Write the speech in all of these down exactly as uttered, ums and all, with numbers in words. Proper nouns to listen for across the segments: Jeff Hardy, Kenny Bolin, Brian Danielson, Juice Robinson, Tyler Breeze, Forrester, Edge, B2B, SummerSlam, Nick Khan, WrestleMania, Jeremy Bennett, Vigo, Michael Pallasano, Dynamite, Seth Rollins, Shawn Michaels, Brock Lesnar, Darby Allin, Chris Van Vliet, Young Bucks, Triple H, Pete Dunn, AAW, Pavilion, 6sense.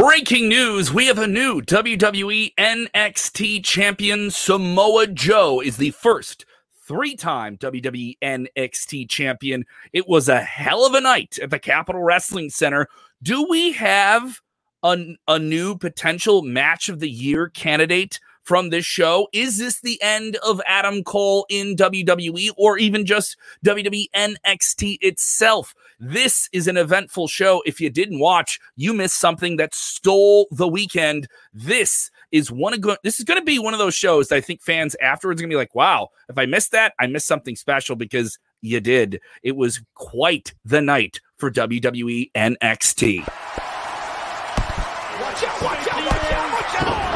Breaking news, we have a new W W E N X T champion. Samoa Joe is the first three-time W W E N X T champion. It was a hell of a night at the Capitol Wrestling Center. Do we have a, a new potential match of the year candidate from this show? Is this the end of Adam Cole in W W E or even just W W E N X T itself? This is an eventful show. If you didn't watch, you missed something that stole the weekend. This is one of go- this is going to be one of those shows that I think fans afterwards are going to be like, wow, if I missed that, I missed something special, because you did. It was quite the night for W W E N X T. Watch out, watch out, watch out, watch out.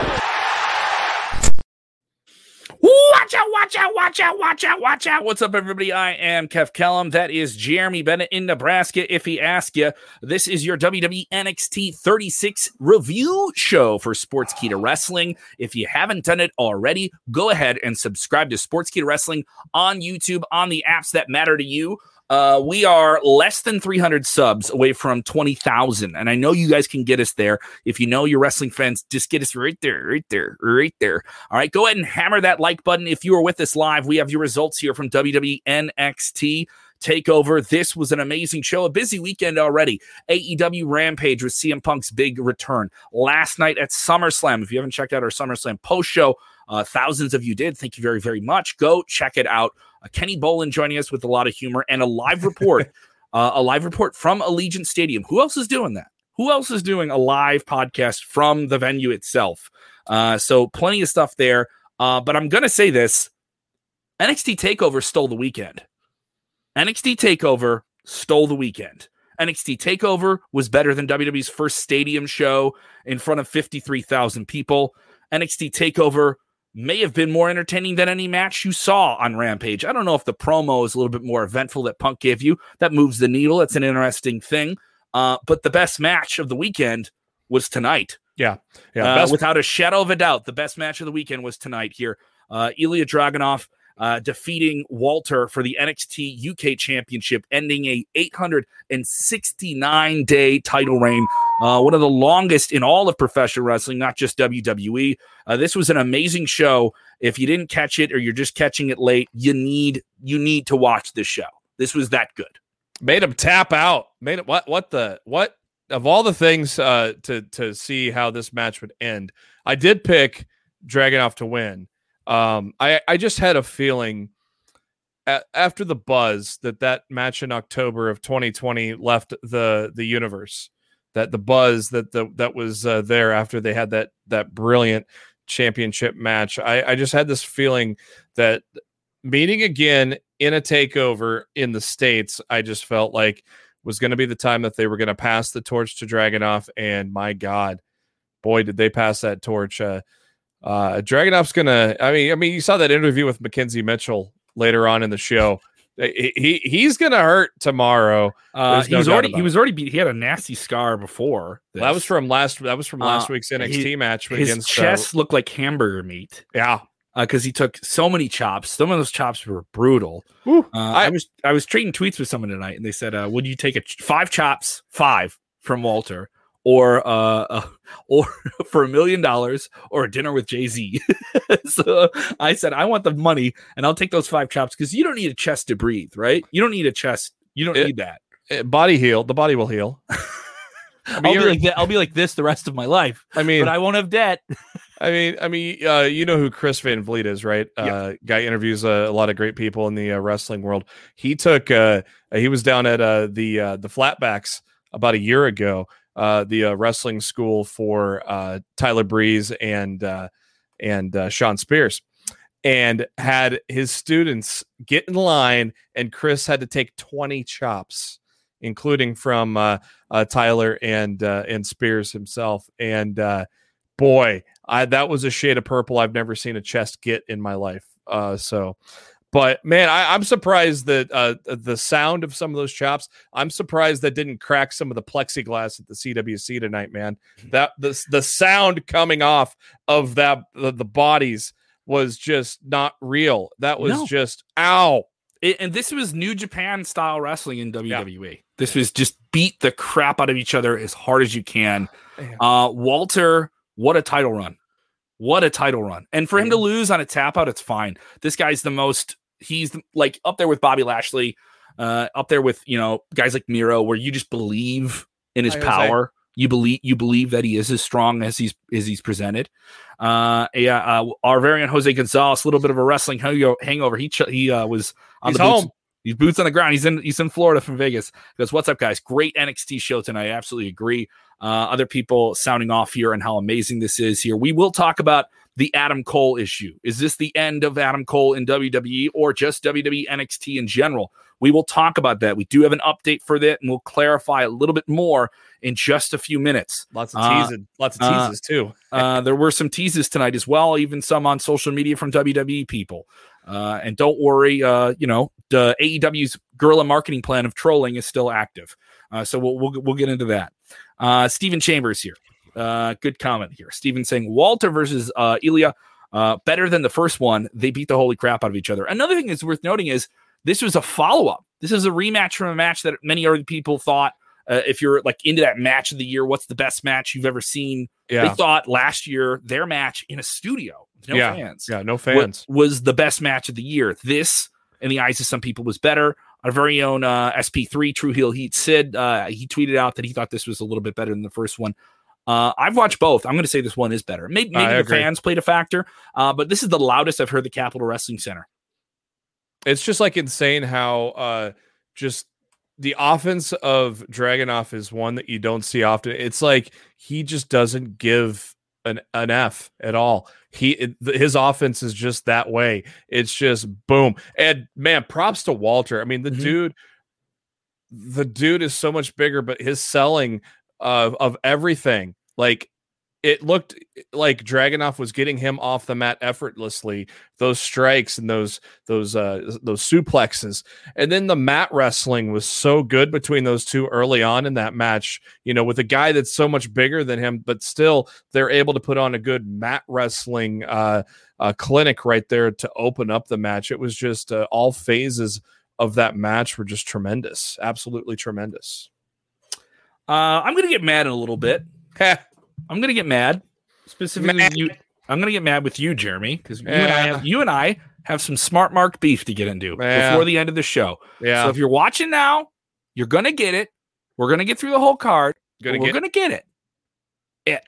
Watch out, watch out, watch out, watch out, watch out. What's up, everybody? I am Kev Kellum. That is Jeremy Bennett in Nebraska, if he asks you. This is your W W E N X T thirty-six review show for Sports Kita Wrestling. If you haven't done it already, go ahead and subscribe to Sports Kita Wrestling on YouTube, on the apps that matter to you. Uh, we are less than three hundred subs away from twenty thousand, and I know you guys can get us there. If you know you're wrestling fans, just get us right there, right there, right there. All right, go ahead and hammer that like button. If you are with us live, we have your results here from W W E N X T TakeOver. This was an amazing show, a busy weekend already. A E W Rampage with C M Punk's big return. Last night at SummerSlam, if you haven't checked out our SummerSlam post-show, Uh, thousands of you did. Thank you very, very much. Go check it out. Uh, Kenny Bolin joining us with a lot of humor and a live report, uh, a live report from Allegiant Stadium. Who else is doing that? Who else is doing a live podcast from the venue itself? Uh, so plenty of stuff there. Uh, but I'm going to say this. N X T TakeOver stole the weekend. N X T TakeOver stole the weekend. N X T TakeOver was better than W W E's first stadium show in front of fifty-three thousand people. N X T TakeOver may have been more entertaining than any match you saw on Rampage. I don't know if the promo is a little bit more eventful that Punk gave you. That moves the needle. That's an interesting thing. Uh, but the best match of the weekend was tonight. Yeah. yeah. Uh, without a shadow of a doubt, the best match of the weekend was tonight here. Uh, Ilya Dragunov uh, defeating Walter for the N X T U K Championship, ending a eight hundred sixty-nine day title reign. Uh, one of the longest in all of professional wrestling, not just W W E. Uh, this was an amazing show. If you didn't catch it or you're just catching it late, you need you need to watch this show. This was that good. Made him tap out. Made it what what the what of all the things uh, to to see how this match would end. I did pick Dragunov to win. Um, I I just had a feeling a- after the buzz that that match in October of twenty twenty left the the universe. That the buzz that the, that was uh, there after they had that that brilliant championship match, I, I just had this feeling that meeting again in a takeover in the States, I just felt like was going to be the time that they were going to pass the torch to Dragunov. And my God, boy, did they pass that torch! Uh, uh, Dragunov's gonna. I mean, I mean, you saw that interview with Mackenzie Mitchell later on in the show. He he's gonna hurt tomorrow. Uh, no he was already he was already be, he had a nasty scar before. Well, that was from last that was from last uh, week's N X T he, match. His against, chest uh, looked like hamburger meat. Yeah, because uh, he took so many chops. Some of those chops were brutal. Whew, uh, I, I was I was trading tweets with someone tonight, and they said, uh, "Would you take a ch- five chops, five from Walter, or uh, uh or for a million dollars, or a dinner with Jay-Z?" So I said, I want the money and I'll take those five chops, because you don't need a chest to breathe, right? You don't need a chest. You don't it, need that. It, body heal. The body will heal. I mean, I'll, be like th- I'll be like this the rest of my life. I mean, but I won't have debt. I mean, I mean, uh, you know who Chris Van Vliet is, right? Yep. Uh, guy interviews uh, a lot of great people in the uh, wrestling world. He took, uh, he was down at uh, the uh, the Flatbacks about a year ago. Uh, the uh, wrestling school for uh, Tyler Breeze and uh, and uh, Sean Spears, and had his students get in line, and Chris had to take twenty chops, including from uh, uh, Tyler and uh, and Spears himself. And uh, boy, I, that was a shade of purple I've never seen a chest get in my life. Uh, so. But, man, I, I'm surprised that uh, the sound of some of those chops, I'm surprised that didn't crack some of the plexiglass at the C W C tonight, man. That the, the sound coming off of that the, the bodies was just not real. That was no. just, ow. It, and this was New Japan-style wrestling in W W E. Yeah. This was just beat the crap out of each other as hard as you can. Uh, Walter, what a title run. What a title run. And for him to lose on a tap out, it's fine. This guy's the most, he's like up there with Bobby Lashley, uh, up there with, you know, guys like Miro, where you just believe in his power. You believe, you believe that he is as strong as he's, as he's presented. Uh, yeah. Uh, our very own Jose Gonzalez, a little bit of a wrestling hangover. He, ch- he, uh, was on he's the home. Boots. He's boots on the ground. He's in, he's in Florida from Vegas. He goes, what's up, guys? Great N X T show tonight. I absolutely agree. Uh, other people sounding off here and how amazing this is here. We will talk about the Adam Cole issue. Is this the end of Adam Cole in W W E or just W W E N X T in general? We will talk about that. We do have an update for that, and we'll clarify a little bit more in just a few minutes. Lots of teases, uh, lots of teases uh, too. uh, there were some teases tonight as well, even some on social media from W W E people. Uh, and don't worry, uh, you know, the A E W's guerrilla marketing plan of trolling is still active. Uh, so we'll, we'll we'll get into that. Uh, Stephen Chambers here. Uh, good comment here. Steven saying Walter versus uh, Ilya, uh, better than the first one. They beat the holy crap out of each other. Another thing that's worth noting is this was a follow-up. This is a rematch from a match that many other people thought, uh, if you're like into that match of the year, what's the best match you've ever seen? Yeah. They thought last year their match in a studio, no yeah. fans, yeah, no fans, was, was the best match of the year. This, in the eyes of some people, was better. Our very own uh, S P three, True Heel Heat Sid, uh, he tweeted out that he thought this was a little bit better than the first one. Uh, I've watched both. I'm going to say this one is better. Maybe, maybe the agree. fans played a factor, uh, but this is the loudest I've heard the Capitol Wrestling Center. It's just like insane how uh, just the offense of Dragunov is one that you don't see often. It's like he just doesn't give an, an F at all. He it, his offense is just that way. It's just boom. And man, props to Walter. I mean, the mm-hmm. dude, the dude is so much bigger, but his selling Of of everything, like it looked like Dragunov was getting him off the mat effortlessly. Those strikes and those those uh, those suplexes, and then the mat wrestling was so good between those two early on in that match. You know, with a guy that's so much bigger than him, but still they're able to put on a good mat wrestling uh, uh, clinic right there to open up the match. It was just uh, all phases of that match were just tremendous, absolutely tremendous. Uh, I'm gonna get mad in a little bit. I'm gonna get mad specifically. Mad. You, I'm gonna get mad with you, Jeremy, because you, yeah. you and I have some smart mark beef to get into yeah. before the end of the show. Yeah. So if you're watching now, you're gonna get it. We're gonna get through the whole card. Gonna we're get gonna it. get it. It.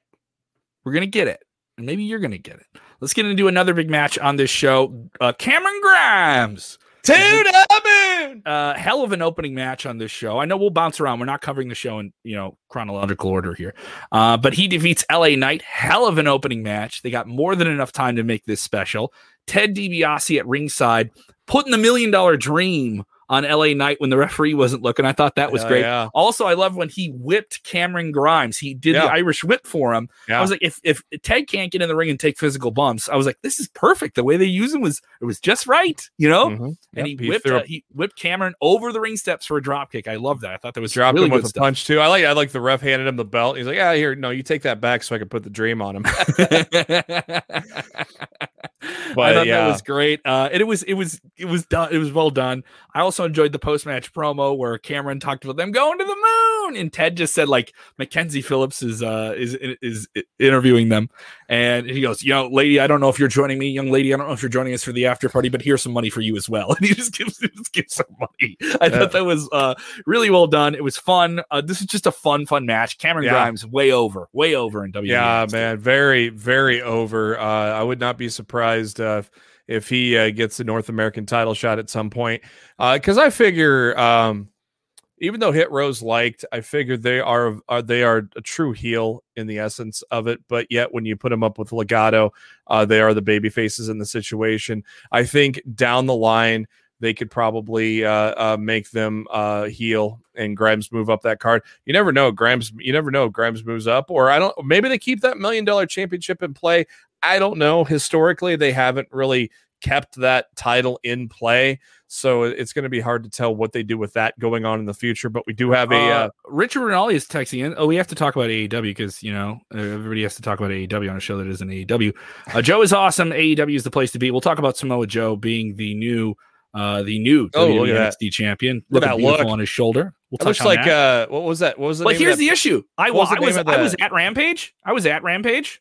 We're gonna get it, and maybe you're gonna get it. Let's get into another big match on this show. Uh, Cameron Grimes. To the moon! Uh, hell of an opening match on this show. I know we'll bounce around. We're not covering the show in, you know, chronological order here. Uh, but he defeats L A Knight. Hell of an opening match. They got more than enough time to make this special. Ted DiBiase at ringside putting the million dollar dream on L A Knight when the referee wasn't looking. I thought that was uh, great. Yeah. Also, I love when he whipped Cameron Grimes. He did yeah. the Irish whip for him. Yeah. I was like, if if Ted can't get in the ring and take physical bumps, I was like, this is perfect. The way they use him was it was just right, you know. Mm-hmm. Yep. And he whipped he, uh, he whipped Cameron over the ring steps for a drop kick. I love that. I thought that was dropped really him with good a stuff. punch too. I like I like the ref handed him the belt. He's like, yeah, here, no, you take that back so I can put the dream on him. But, I thought yeah. that was great. Uh, and it was it was it was done. It was well done. I also enjoyed the post-match promo where Cameron talked about them going to the moon, and Ted just said like Mackenzie Phillips is uh is is interviewing them, and he goes, you know, lady, I don't know if you're joining me, young lady, I don't know if you're joining us for the after party, but here's some money for you as well. And he just gives just gives some money. I yeah. thought that was uh really well done. It was fun. Uh, this is just a fun fun match. Cameron yeah. Grimes way over, way over in W W E. Yeah, man, very very over. Uh, I would not be surprised uh, if if he uh, gets the North American title shot at some point. Because uh, I figure, um, even though Hit Row's liked, I figure they are, are they are a true heel in the essence of it. But yet, when you put them up with Legado, uh, they are the baby faces in the situation. I think down the line, they could probably uh, uh, make them uh, heel and Grimes move up that card. You never know. Grimes, you never know. Grimes moves up, or I don't. Maybe they keep that million dollar championship in play. I don't know. Historically, they haven't really kept that title in play, so it's going to be hard to tell what they do with that going on in the future. But we do have a... Uh, uh, Richard Rinaldi is texting in. Oh, we have to talk about A E W because, you know, everybody has to talk about A E W on a show that isn't A E W. Uh, Joe is awesome. A E W is the place to be. We'll talk about Samoa Joe being the new... uh, the new oh, W W E N X T champion. Look at that look on his shoulder. We'll it looks like that. Uh, what was that? What was the? But name here's of that? The issue. I, was, the I, was, I was at Rampage. I was at Rampage.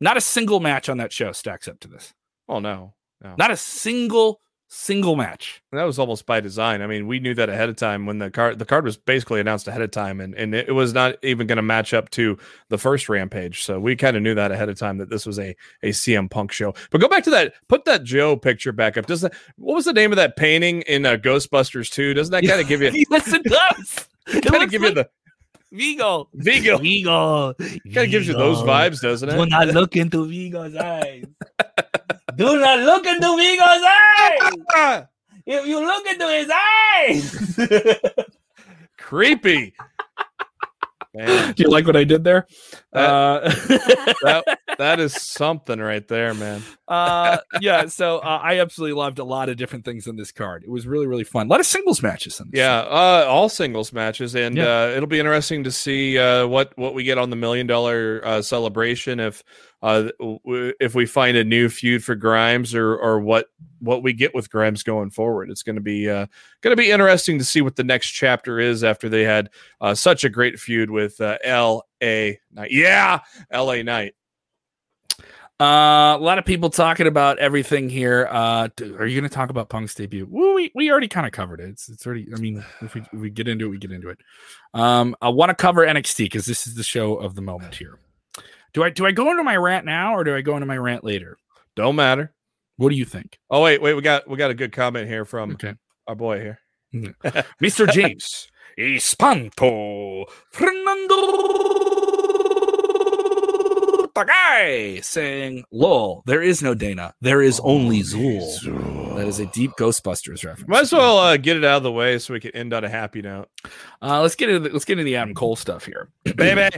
Not a single match on that show stacks up to this. Oh no, no. Not a single. Single match. And that was almost by design. I mean, we knew that ahead of time when the card the card was basically announced ahead of time, and, and it was not even going to match up to the first Rampage. So we kind of knew that ahead of time that this was a a C M Punk show. But go back to that. Put that Joe picture back up. Does that? What was the name of that painting in uh, Ghostbusters two? Doesn't that kind of give you? Yes, it does. Kind of give like you the Vigo. Vigo. Vigo. Kind of gives you those vibes, doesn't it? Do not look into Vigo's eyes. Do not look into Vigo's eyes. If you look into his eyes, creepy. Man. Do you like what I did there? That, uh, that, that is something right there, man. Uh, yeah, so uh, I absolutely loved a lot of different things in this card. It was really, really fun. A lot of singles matches in this. Yeah, uh, all singles matches, and yeah. uh, it'll be interesting to see uh, what what we get on the million dollar uh, celebration. If uh, w- if we find a new feud for Grimes, or or what what we get with Grimes going forward, it's going to be uh, going to be interesting to see what the next chapter is after they had uh, such a great feud with. With uh, L A Knight. Yeah, L A Knight. Uh, a lot of people talking about everything here. Uh, are you going to talk about Punk's debut? Well, we we already kind of covered it. It's, it's already. I mean, if we, we get into it, we get into it. Um, I want to cover N X T because this is the show of the moment here. Do I do I go into my rant now or do I go into my rant later? Don't matter. What do you think? Oh wait, wait. We got we got a good comment here from okay. our boy here, Mister James. Espanto Fernando Takai saying, lol, there is no Dana, there is only Zool. That is a deep Ghostbusters reference. Might as well uh, get it out of the way so we can end on a happy note. Uh, let's get into the, let's get into the Adam Cole stuff here, baby.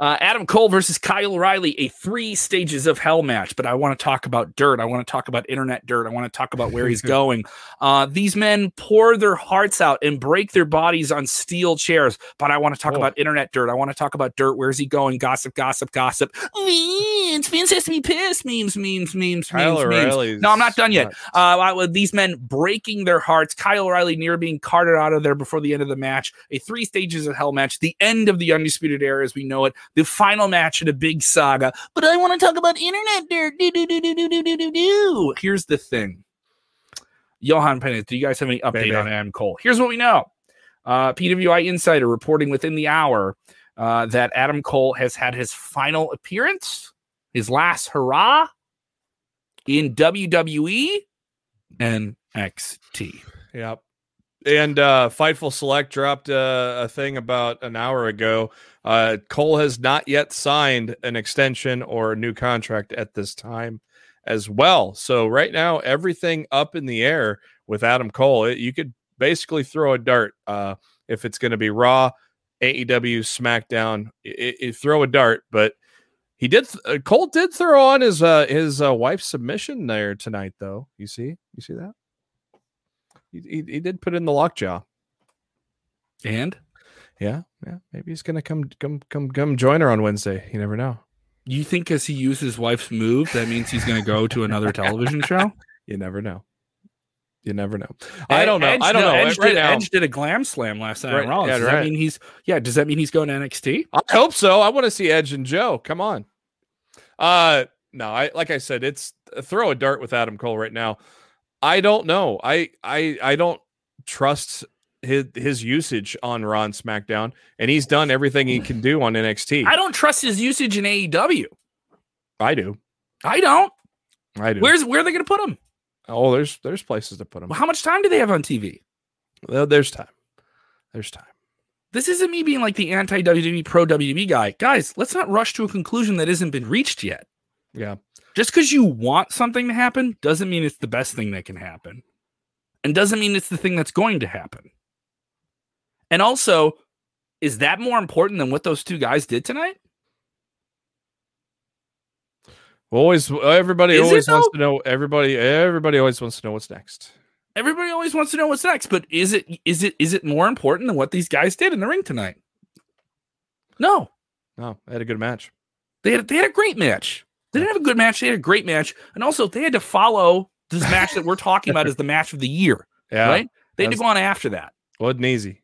Uh, Adam Cole versus Kyle O'Reilly, a three stages of hell match. But I want to talk about dirt. I want to talk about internet dirt. I want to talk about where he's going. Uh, these men pour their hearts out and break their bodies on steel chairs. But I want to talk oh. about internet dirt. I want to talk about dirt. Where's he going? Gossip, gossip, gossip. Memes. Fans has to be pissed. Memes, memes, memes, Kyle memes, memes. No, I'm not done yet. Uh, I, these men breaking their hearts. Kyle O'Reilly near being carted out of there before the end of the match. A three stages of hell match. The end of the Undisputed Era as we know it. The final match in a big saga, but I want to talk about internet dirt. Do, do, do, do, do, do, do, do. Here's the thing. Johan Pennant, do you guys have any update Baby. on Adam Cole? Here's what we know. Uh, P W I Insider reporting within the hour uh, that Adam Cole has had his final appearance, his last hurrah in W W E N X T. Yep. And uh, Fightful Select dropped uh, a thing about an hour ago. Uh, Cole has not yet signed an extension or a new contract at this time as well. So right now, everything up in the air with Adam Cole. It, you could basically throw a dart uh, if it's going to be Raw, A E W, SmackDown. It, it, throw a dart, but he did. Th- Cole did throw on his uh, his uh, wife's submission there tonight, though. You see, you see that. He, he he did put in the lockjaw, and yeah, yeah, maybe he's gonna come come come come join her on Wednesday. You never know. You think because he used his wife's move, that means he's gonna go to another television show? You never know. You never know. I don't know. Edge, I don't no, know. Edge, right did, now. Edge did a glam slam last night. Right, on Raw. Yeah, does right. that mean he's yeah? Does that mean he's going to N X T? I hope so. I want to see Edge and Joe. Come on. Uh, no, I like I said, it's throw a dart with Adam Cole right now. I don't know. I I I don't trust his his usage on Raw and SmackDown, and he's done everything he can do on N X T. I don't trust his usage in A E W. I do. I don't. I do. Where's where are they going to put him? Oh, there's there's places to put him. Well, how much time do they have on T V? Well, there's time. There's time. This isn't me being like the anti-W W E, pro-W W E guy. Guys, let's not rush to a conclusion that hasn't been reached yet. Yeah. Just because you want something to happen doesn't mean it's the best thing that can happen, and doesn't mean it's the thing that's going to happen. And also, is that more important than what those two guys did tonight? Always, everybody is always wants to know. Everybody, everybody always wants to know what's next. Everybody always wants to know what's next. But is it, is it, is it more important than what these guys did in the ring tonight? No, no, they had a good match. They had, they had a great match. They didn't have a good match. They had a great match. And also, they had to follow This match that we're talking about is the match of the year. Yeah, right? They had to go on after that. Wasn't easy.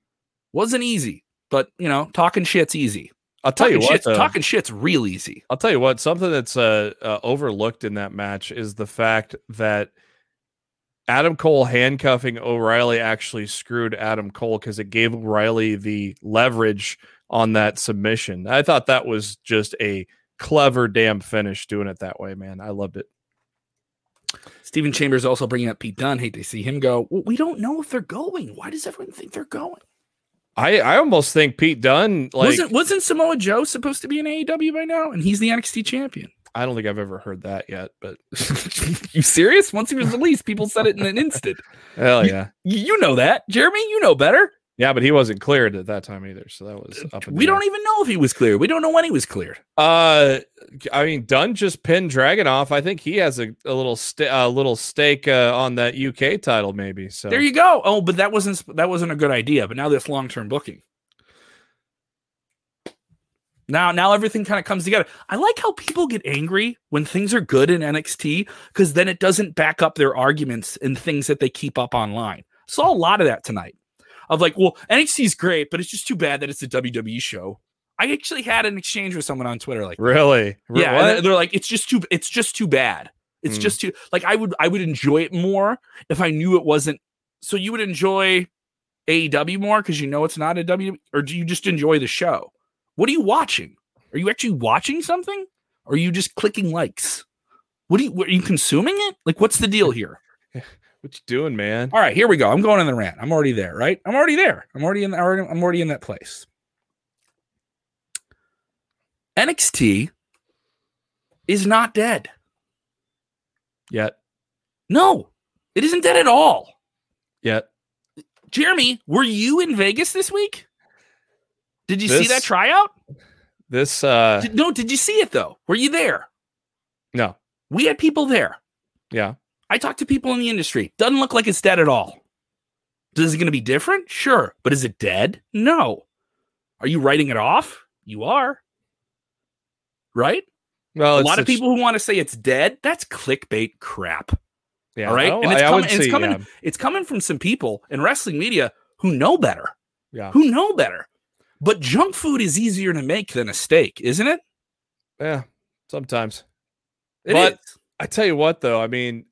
Wasn't easy, but you know, talking shit's easy. I'll tell talking you what, shit's, talking shit's real easy. I'll tell you what, something that's uh, uh, overlooked in that match is the fact that Adam Cole handcuffing O'Reilly actually screwed Adam Cole because it gave O'Reilly the leverage on that submission. I thought that was just a clever damn finish doing it that way, man. I loved it. Stephen Chambers also bringing up Pete Dunn. Hate to see him go. Well, we don't know if they're going. Why does everyone think they're going? I, I almost think Pete Dunn, like, wasn't wasn't Samoa Joe supposed to be in A E W by now? And he's the N X T champion. I don't think I've ever heard that yet, but you serious? Once he was released, people said it in an instant. Hell yeah. You, you know that, Jeremy. You know better. Yeah, but he wasn't cleared at that time either. So that was up. We don't even know if he was cleared. We don't know when he was cleared. Uh, I mean, Dunn just pinned Dragunov. I think he has a, a little st- a little stake uh, on that U K title, maybe. So there you go. Oh, but that wasn't that wasn't a good idea. But now that's long term booking. Now, now everything kind of comes together. I like how people get angry when things are good in N X T because then it doesn't back up their arguments and things that they keep up online. Saw a lot of that tonight. Of like, well, N X T is great, but it's just too bad that it's a W W E show. I actually had an exchange with someone on Twitter, like, really, yeah. And they're like, it's just too, it's just too bad. It's mm. just too like I would, I would enjoy it more if I knew it wasn't. So you would enjoy A E W more because you know it's not a W W E, or do you just enjoy the show? What are you watching? Are you actually watching something? Or are you just clicking likes? What do you? Are you consuming it? Like, what's the deal here? What you doing, man? All right, here we go. I'm going on the rant. I'm already there, right? I'm already there. I'm already in the, I'm already in that place. N X T is not dead. Yet. No, it isn't dead at all. Yet. Jeremy, were you in Vegas this week? Did you this, see that tryout? This uh did, no, did you see it though? Were you there? No. We had people there. Yeah. I talk to people in the industry. Doesn't look like it's dead at all. Is it going to be different? Sure. But is it dead? No. Are you writing it off? You are. Right? Well, a lot of people who want to say it's dead, that's clickbait crap. Yeah. All right? And it's coming, it's coming, yeah. it's coming from some people in wrestling media who know better. Yeah. Who know better. But junk food is easier to make than a steak, isn't it? Yeah. Sometimes. It but is. I tell you what, though. I mean,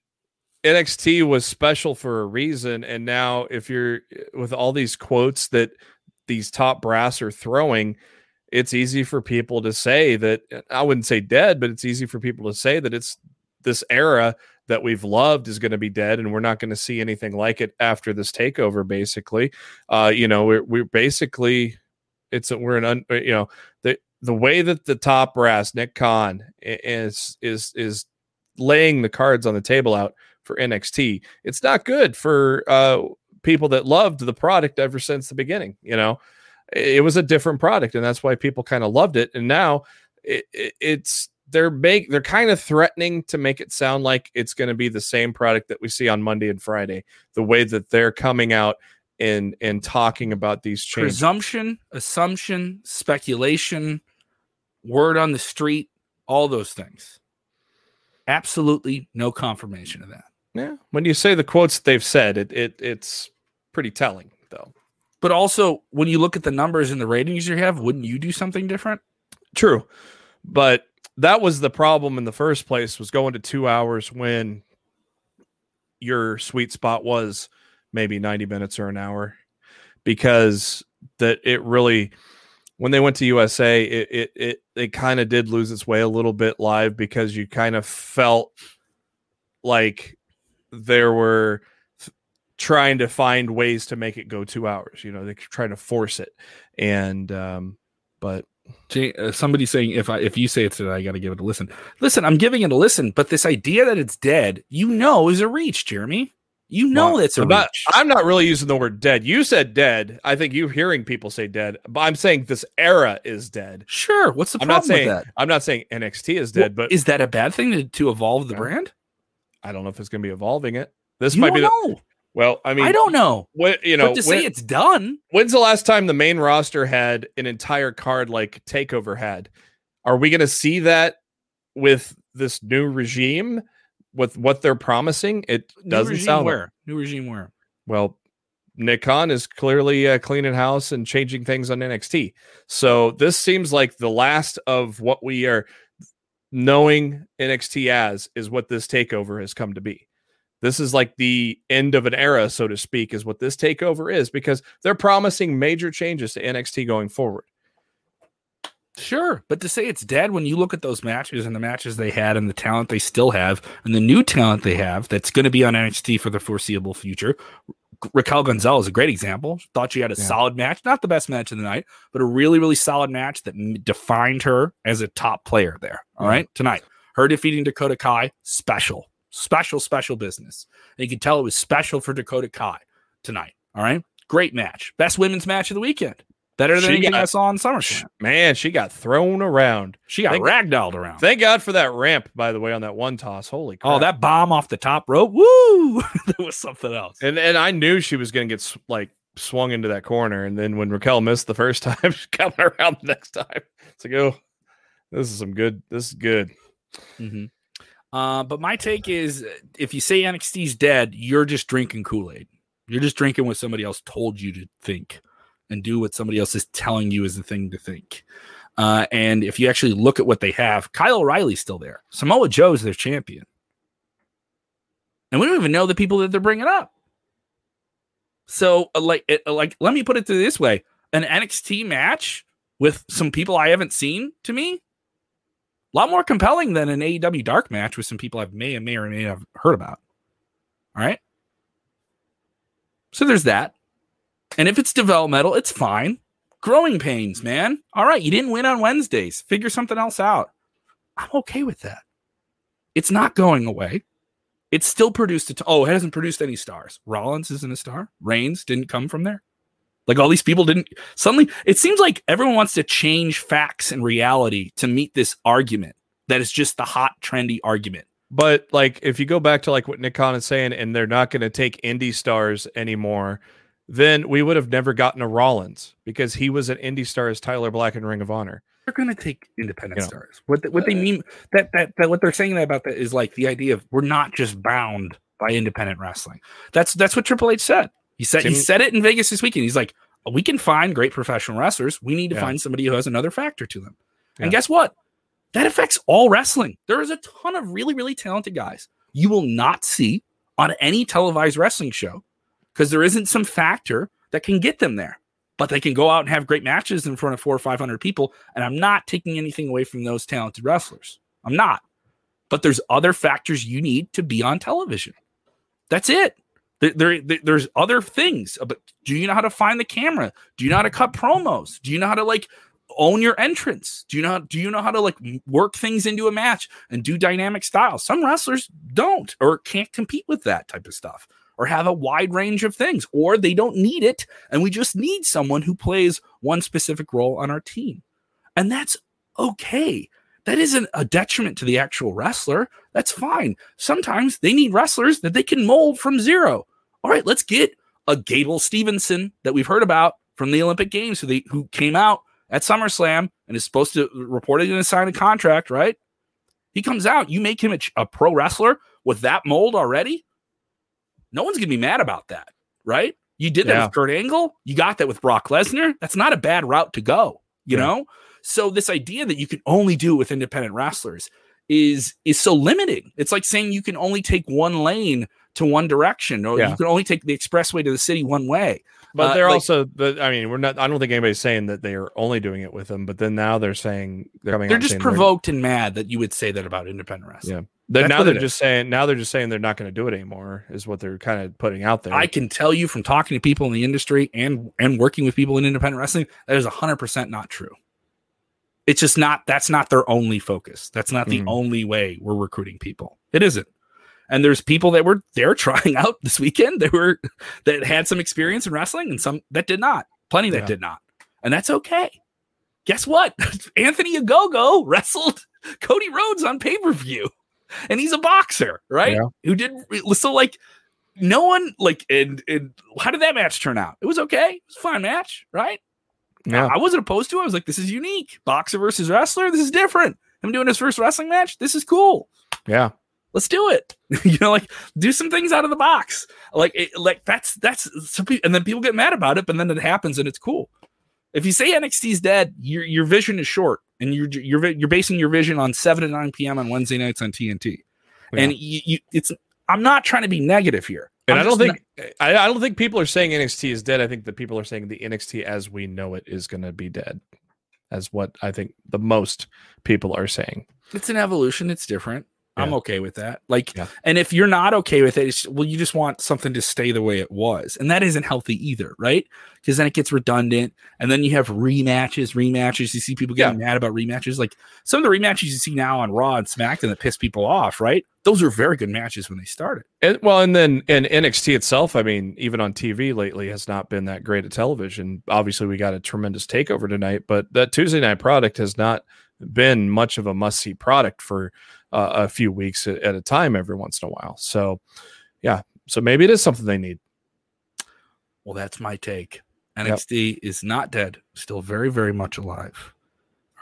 N X T was special for a reason, and now if you're with all these quotes that these top brass are throwing, it's easy for people to say that, I wouldn't say dead, but it's easy for people to say that it's this era that we've loved is going to be dead, and we're not going to see anything like it after this takeover, basically. Uh, you know, we're, we're basically, it's, we're an, un, you know, the, the way that the top brass, Nick Khan, is, is, is laying the cards on the table out for N X T, it's not good for uh, people that loved the product ever since the beginning. You know, it was a different product, and that's why people kind of loved it. And now it, it, it's they're make they're kind of threatening to make it sound like it's going to be the same product that we see on Monday and Friday. The way that they're coming out and and talking about these changes, presumption, assumption, speculation, word on the street, all those things. Absolutely no confirmation of that. Yeah, when you say the quotes they've said, it it it's pretty telling, though. But also, when you look at the numbers and the ratings you have, wouldn't you do something different? True, but that was the problem in the first place, was going to two hours when your sweet spot was maybe ninety minutes or an hour, because that it really, when they went to U S A, it it it, it kind of did lose its way a little bit live, because you kind of felt like there were f- trying to find ways to make it go two hours. You know, they're trying to force it. And, um, but uh, somebody saying, if I, if you say it today, I got to give it a listen. Listen, I'm giving it a listen, but this idea that it's dead, you know, is a reach, Jeremy. You know, wow. That's a I'm reach. Not, I'm not really using the word dead. You said dead. I think you're hearing people say dead, but I'm saying this era is dead. Sure. What's the I'm problem saying, with that? I'm not saying N X T is dead, well, but is that a bad thing to, to evolve the yeah. brand? I don't know if it's going to be evolving it. This you might be the, know. Well, I mean, I don't know. What, you know, but to when, say it's done. When's the last time the main roster had an entire card like Takeover had? Are we going to see that with this new regime? with what they're promising, it doesn't sound where new regime where well, Nick Khan is clearly uh, cleaning house and changing things on N X T. So this seems like the last of what we are knowing N X T as is what this takeover has come to be. This is like the end of an era, so to speak, is what this takeover is, because they're promising major changes to N X T going forward. Sure, but to say it's dead when you look at those matches and the matches they had and the talent they still have and the new talent they have that's going to be on N X T for the foreseeable future. Raquel Gonzalez is a great example. Thought she had a yeah. solid match, not the best match of the night, but a really, really solid match that m- defined her as a top player there. All mm-hmm. right, tonight, her defeating Dakota Kai, special, special, special business. And you can tell it was special for Dakota Kai tonight. All right, great match, best women's match of the weekend. Better than she anything got, I saw on SummerSlam. Man, she got thrown around. She got thank, ragdolled around. Thank God for that ramp, by the way, on that one toss. Holy crap. Oh, that bomb off the top rope. Woo! That was something else. And and I knew she was going to get like swung into that corner. And then when Raquel missed the first time, she's coming around the next time. It's like, oh, this is some good. This is good. Mm-hmm. Uh, but my take is, if you say N X T's dead, you're just drinking Kool-Aid. You're just drinking what somebody else told you to think and do what somebody else is telling you is the thing to think. Uh, and if you actually look at what they have, Kyle O'Reilly's still there. Samoa Joe is their champion. And we don't even know the people that they're bringing up. So uh, like, it, like, let me put it this way. An N X T match with some people I haven't seen, to me, a lot more compelling than an A E W dark match with some people I may, may or may have heard about. All right. So there's that. And if it's developmental, it's fine. Growing pains, man. All right, you didn't win on Wednesdays. Figure something else out. I'm okay with that. It's not going away. It's still produced. A t- oh, it hasn't produced any stars. Rollins isn't a star. Reigns didn't come from there. Like, all these people didn't. Suddenly, it seems like everyone wants to change facts and reality to meet this argument that is just the hot, trendy argument. But, like, if you go back to, like, what Nick Khan is saying, and they're not going to take indie stars anymore, then we would have never gotten a Rollins, because he was an indie star as Tyler Black in Ring of Honor. They're going to take independent you know. stars. What the, what uh, they mean that, that that what they're saying about that is like the idea of we're not just bound by independent wrestling. That's that's what Triple H said. He said Tim, he said it in Vegas this weekend. He's like, we can find great professional wrestlers. We need to yeah. find somebody who has another factor to them. Yeah. And guess what? That affects all wrestling. There is a ton of really, really talented guys you will not see on any televised wrestling show, because there isn't some factor that can get them there. But they can go out and have great matches in front of four or five hundred people, and I'm not taking anything away from those talented wrestlers. I'm not. But there's other factors you need to be on television. That's it. There, there, there, there's other things. But do you know how to find the camera? Do you know how to cut promos? Do you know how to like own your entrance? Do you know? Do you know how to like work things into a match and do dynamic styles? Some wrestlers don't or can't compete with that type of stuff, or have a wide range of things, or they don't need it, and we just need someone who plays one specific role on our team. And that's okay. That isn't a detriment to the actual wrestler. That's fine. Sometimes they need wrestlers that they can mold from zero. All right, let's get a Gable Stevenson that we've heard about from the Olympic Games, who, they, who came out at SummerSlam and is supposed to reportedly going to sign a contract, right? He comes out. You make him a, a pro wrestler with that mold already? No one's going to be mad about that, right? You did that yeah. with Kurt Angle. You got that with Brock Lesnar. That's not a bad route to go, you yeah. know? So this idea that you can only do with independent wrestlers is, is so limiting. It's like saying you can only take one lane to one direction, or yeah. you can only take the expressway to the city one way. But they're uh, like, also, the, I mean, we're not, I don't think anybody's saying that they are only doing it with them, but then now they're saying, they're coming They're just provoked they're, and mad that you would say that about independent wrestling. Yeah. They're, now they're just is. saying now they're just saying they're not going to do it anymore is what they're kind of putting out there. I can tell you from talking to people in the industry and and working with people in independent wrestling, that is one hundred percent not true. It's just not, that's not their only focus. That's not the mm. only way we're recruiting people. It isn't. And there's people that were there trying out this weekend that were that had some experience in wrestling and some that did not. Plenty that yeah. did not. And that's okay. Guess what? Anthony Ogogo wrestled Cody Rhodes on pay-per-view. And he's a boxer, right? Yeah. Who did so like no one like and, and how did that match turn out? It was okay. It was a fine match, right? Yeah. I, I wasn't opposed to it. I was like, this is unique. Boxer versus wrestler. This is different. Him doing his first wrestling match. This is cool. Yeah. Let's do it. You know, like, do some things out of the box. Like, it, like that's, that's, and then people get mad about it, but then it happens and it's cool. If you say N X T's dead, your, your vision is short, and you're, you're, you're basing your vision on seven to nine P M on Wednesday nights on T N T. Yeah. And you, you, it's, I'm not trying to be negative here. And I'm I don't think, not, I, I don't think people are saying N X T is dead. I think that people are saying the N X T as we know it is going to be dead. That's what I think the most people are saying. It's an evolution. It's different. Yeah. I'm okay with that. Like, yeah. And if you're not okay with it, it's, well, you just want something to stay the way it was. And that isn't healthy either, right? Because then it gets redundant. And then you have rematches, rematches. You see people getting yeah. mad about rematches. Like, some of the rematches you see now on Raw and SmackDown that piss people off, right? Those are very good matches when they started. And, well, and then and N X T itself, I mean, even on T V lately has not been that great at television. Obviously, we got a tremendous takeover tonight, but that Tuesday night product has not been much of a must-see product for Uh, a few weeks at a time every once in a while. So yeah, so maybe it is something they need. Well, that's my take. N X T yep. is not dead. Still very, very much alive.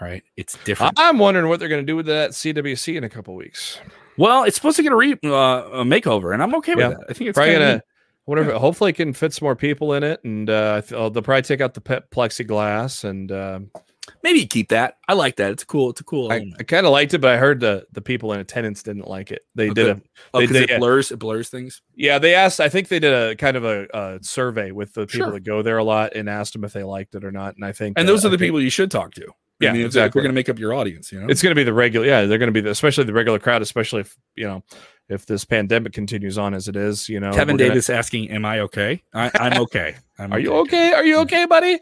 All right. It's different. I'm wondering what they're going to do with that C W C in a couple weeks. Well, it's supposed to get a, re- uh, a makeover, and I'm okay with yeah. that. I think it's probably going to, whatever. Yeah. Hopefully it can fit some more people in it. And uh, they'll probably take out the pe- plexiglass and, um, uh, maybe keep that. I like that. It's cool. It's a cool. I, I kind of liked it, but I heard the, the people in attendance didn't like it. They oh, did a oh, they, they, it blurs it blurs things. Yeah, they asked. I think they did a kind of a, a survey with the people sure. that go there a lot and asked them if they liked it or not. And I think and uh, those are the I people think, you should talk to. Yeah, I mean, exactly. Like, we're going to make up your audience. You know, it's going to be the regular. Yeah, they're going to be the, especially the regular crowd, especially if you know if this pandemic continues on as it is. You know, Kevin Davis gonna... asking, "Am I okay? I, I'm okay. I'm Are okay. you okay? Are you okay, buddy?"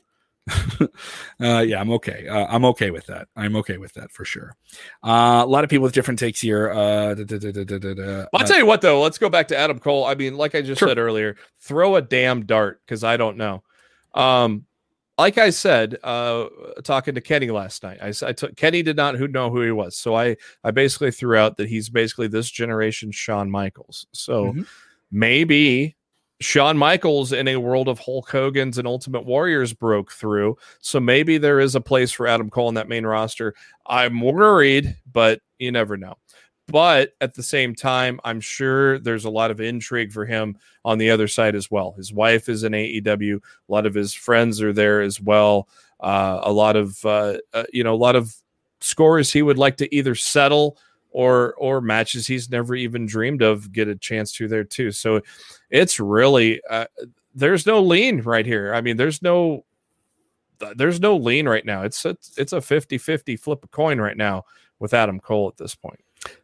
uh yeah i'm okay uh, i'm okay with that i'm okay with that for sure. Uh a lot of people with different takes here. uh da, da, da, da, da, da. Well, i'll uh, tell you what though, let's go back to Adam Cole. I mean, like I just sure. said earlier, throw a damn dart, because I don't know. Um like I said, uh talking to Kenny last night, i, I took Kenny did not who know who he was, so i i basically threw out that he's basically this generation's Shawn Michaels. So mm-hmm. maybe Shawn Michaels in a world of Hulk Hogan's and Ultimate Warriors broke through. So maybe there is a place for Adam Cole in that main roster. I'm worried, but you never know. But at the same time, I'm sure there's a lot of intrigue for him on the other side as well. His wife is in A E W. A lot of his friends are there as well. Uh, a lot of, uh, uh, you know, a lot of scores he would like to either settle or or matches he's never even dreamed of get a chance to there too. So it's really uh, there's no lean right here. I mean, there's no there's no lean right now. It's a, it's a fifty fifty flip a coin right now with Adam Cole at this point.